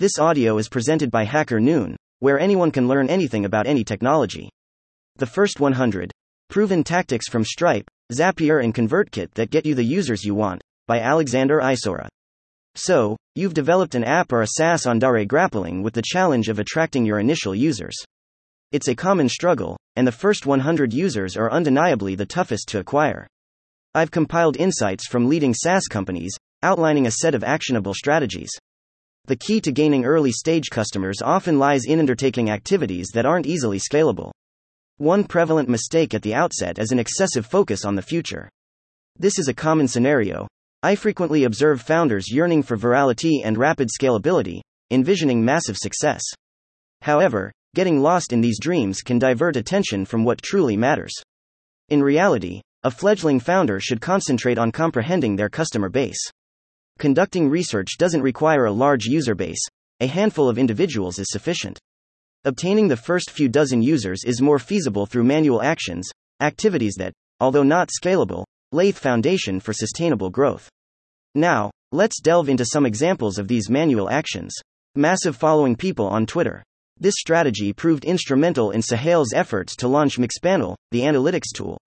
This audio is presented by Hacker Noon, where anyone can learn anything about any technology. The first 100 proven tactics from Stripe, Zapier, and ConvertKit that get you the users you want, by Alexander Isora. So, you've developed an app or a SaaS on Dare grappling with the challenge of attracting your initial users. It's a common struggle, and the first 100 users are undeniably the toughest to acquire. I've compiled insights from leading SaaS companies, outlining a set of actionable strategies. The key to gaining early-stage customers often lies in undertaking activities that aren't easily scalable. One prevalent mistake at the outset is an excessive focus on the future. This is a common scenario. I frequently observe founders yearning for virality and rapid scalability, envisioning massive success. However, getting lost in these dreams can divert attention from what truly matters. In reality, a fledgling founder should concentrate on comprehending their customer base. Conducting research doesn't require a large user base, a handful of individuals is sufficient. Obtaining the first few dozen users is more feasible through manual actions, activities that, although not scalable, lay the foundation for sustainable growth. Now, let's delve into some examples of these manual actions. Massive following people on Twitter. This strategy proved instrumental in Sahail's efforts to launch MixPanel, the analytics tool.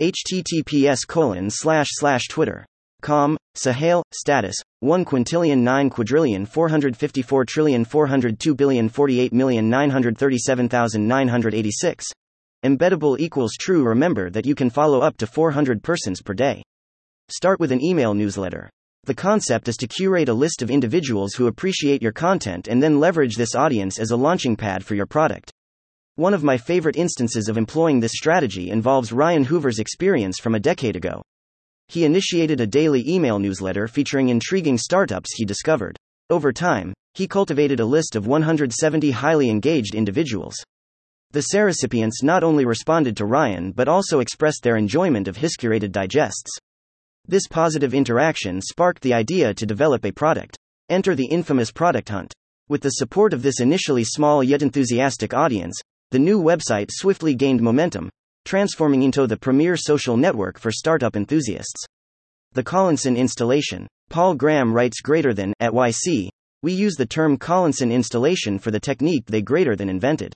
https://twitter.com, Sahail, status, 1,9,454,402,048,937,986. Embeddable equals true. Remember that you can follow up to 400 persons per day. Start with an email newsletter. The concept is to curate a list of individuals who appreciate your content and then leverage this audience as a launching pad for your product. One of my favorite instances of employing this strategy involves Ryan Hoover's experience from a decade ago. He initiated a daily email newsletter featuring intriguing startups he discovered. Over time, he cultivated a list of 170 highly engaged individuals. The recipients not only responded to Ryan but also expressed their enjoyment of his curated digests. This positive interaction sparked the idea to develop a product. Enter the infamous Product Hunt. With the support of this initially small yet enthusiastic audience, the new website swiftly gained momentum, transforming into the premier social network for startup enthusiasts. The Collinson Installation. Paul Graham writes > @YC, we use the term Collinson Installation for the technique they > invented.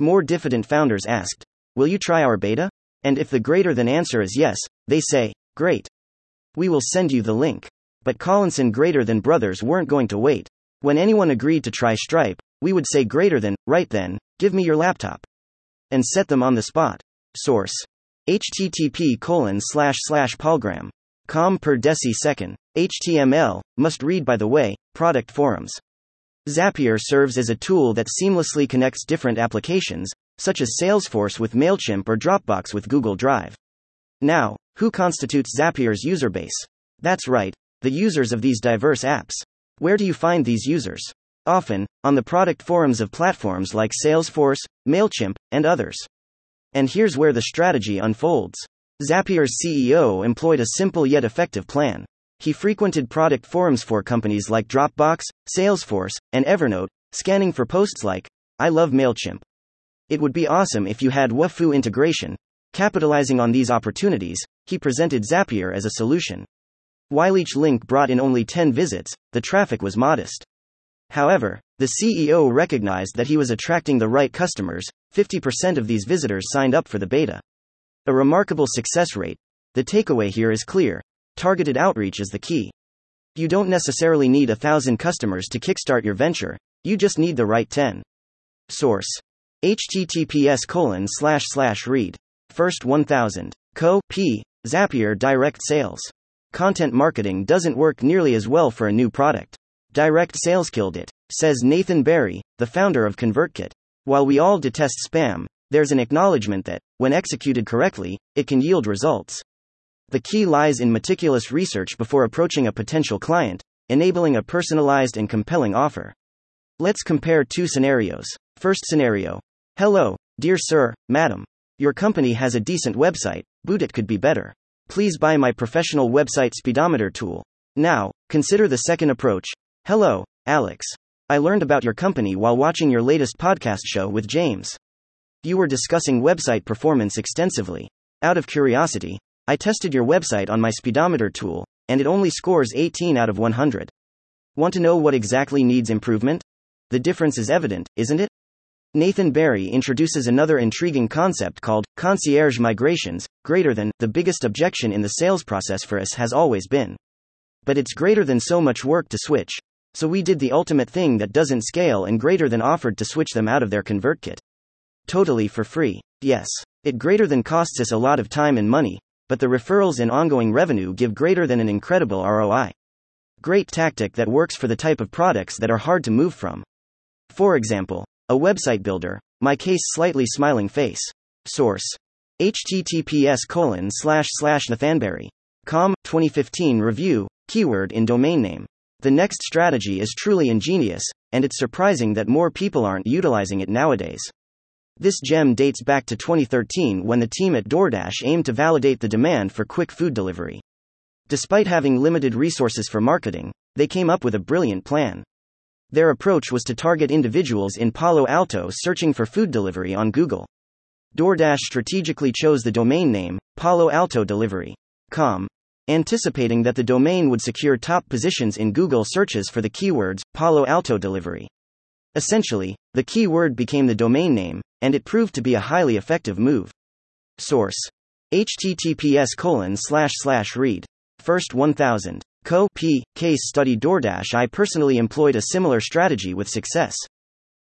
More diffident founders asked, will you try our beta? And if the > answer is yes, they say, great. We will send you the link. But Collinson > brothers weren't going to wait. When anyone agreed to try Stripe, we would say > right then, give me your laptop. And set them on the spot. Source. http://paulgraham.com /. HTML, must read by the way, product forums. Zapier serves as a tool that seamlessly connects different applications, such as Salesforce with Mailchimp or Dropbox with Google Drive. Now, who constitutes Zapier's user base? That's right, the users of these diverse apps. Where do you find these users? Often, on the product forums of platforms like Salesforce, Mailchimp, and others. And here's where the strategy unfolds. Zapier's CEO employed a simple yet effective plan. He frequented product forums for companies like Dropbox, Salesforce, and Evernote, scanning for posts like, I love Mailchimp. It would be awesome if you had Wufoo integration. Capitalizing on these opportunities, he presented Zapier as a solution. While each link brought in only 10 visits, the traffic was modest. However, the CEO recognized that he was attracting the right customers. 50% of these visitors signed up for the beta. A remarkable success rate. The takeaway here is clear. Targeted outreach is the key. You don't necessarily need 1,000 customers to kickstart your venture, you just need the right 10. Source. https://read. First 1000. Co. P. Zapier direct sales. Content marketing doesn't work nearly as well for a new product. Direct sales killed it, says Nathan Barry, the founder of ConvertKit. While we all detest spam, there's an acknowledgement that, when executed correctly, it can yield results. The key lies in meticulous research before approaching a potential client, enabling a personalized and compelling offer. Let's compare two scenarios. First scenario. Hello, dear sir, madam. Your company has a decent website, but it could be better. Please buy my professional website speedometer tool. Now, consider the second approach. Hello, Alex. I learned about your company while watching your latest podcast show with James. You were discussing website performance extensively. Out of curiosity, I tested your website on my speedometer tool, and it only scores 18 out of 100. Want to know what exactly needs improvement? The difference is evident, isn't it? Nathan Barry introduces another intriguing concept called concierge migrations, greater than. The biggest objection in the sales process for us has always been, but it's greater than so much work to switch. So we did the ultimate thing that doesn't scale and greater than offered to switch them out of their ConvertKit. Totally for free. Yes. It greater than costs us a lot of time and money, but the referrals and ongoing revenue give greater than an incredible ROI. Great tactic that works for the type of products that are hard to move from. For example, a website builder, my case slightly smiling face. Source. https://nathanbarry.com, 2015 review, keyword in domain name. The next strategy is truly ingenious, and it's surprising that more people aren't utilizing it nowadays. This gem dates back to 2013 when the team at DoorDash aimed to validate the demand for quick food delivery. Despite having limited resources for marketing, they came up with a brilliant plan. Their approach was to target individuals in Palo Alto searching for food delivery on Google. DoorDash strategically chose the domain name, Palo Alto Delivery.com, anticipating that the domain would secure top positions in Google searches for the keywords, Palo Alto Delivery. Essentially, the keyword became the domain name, and it proved to be a highly effective move. Source. https://read.first1000.co Case study DoorDash. I personally employed a similar strategy with success.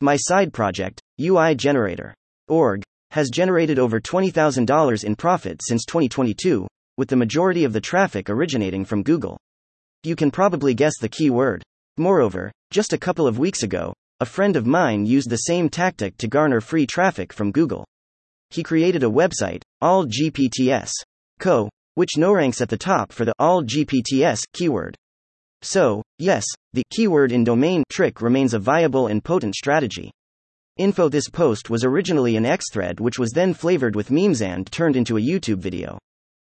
My side project, UIGenerator.org, has generated over $20,000 in profit since 2022, with the majority of the traffic originating from Google. You can probably guess the keyword. Moreover, just a couple of weeks ago, a friend of mine used the same tactic to garner free traffic from Google. He created a website, AllGPTS.co, which ranks at the top for the AllGPTS keyword. So, yes, the keyword in domain trick remains a viable and potent strategy. Info. This post was originally an X thread which was then flavored with memes and turned into a YouTube video.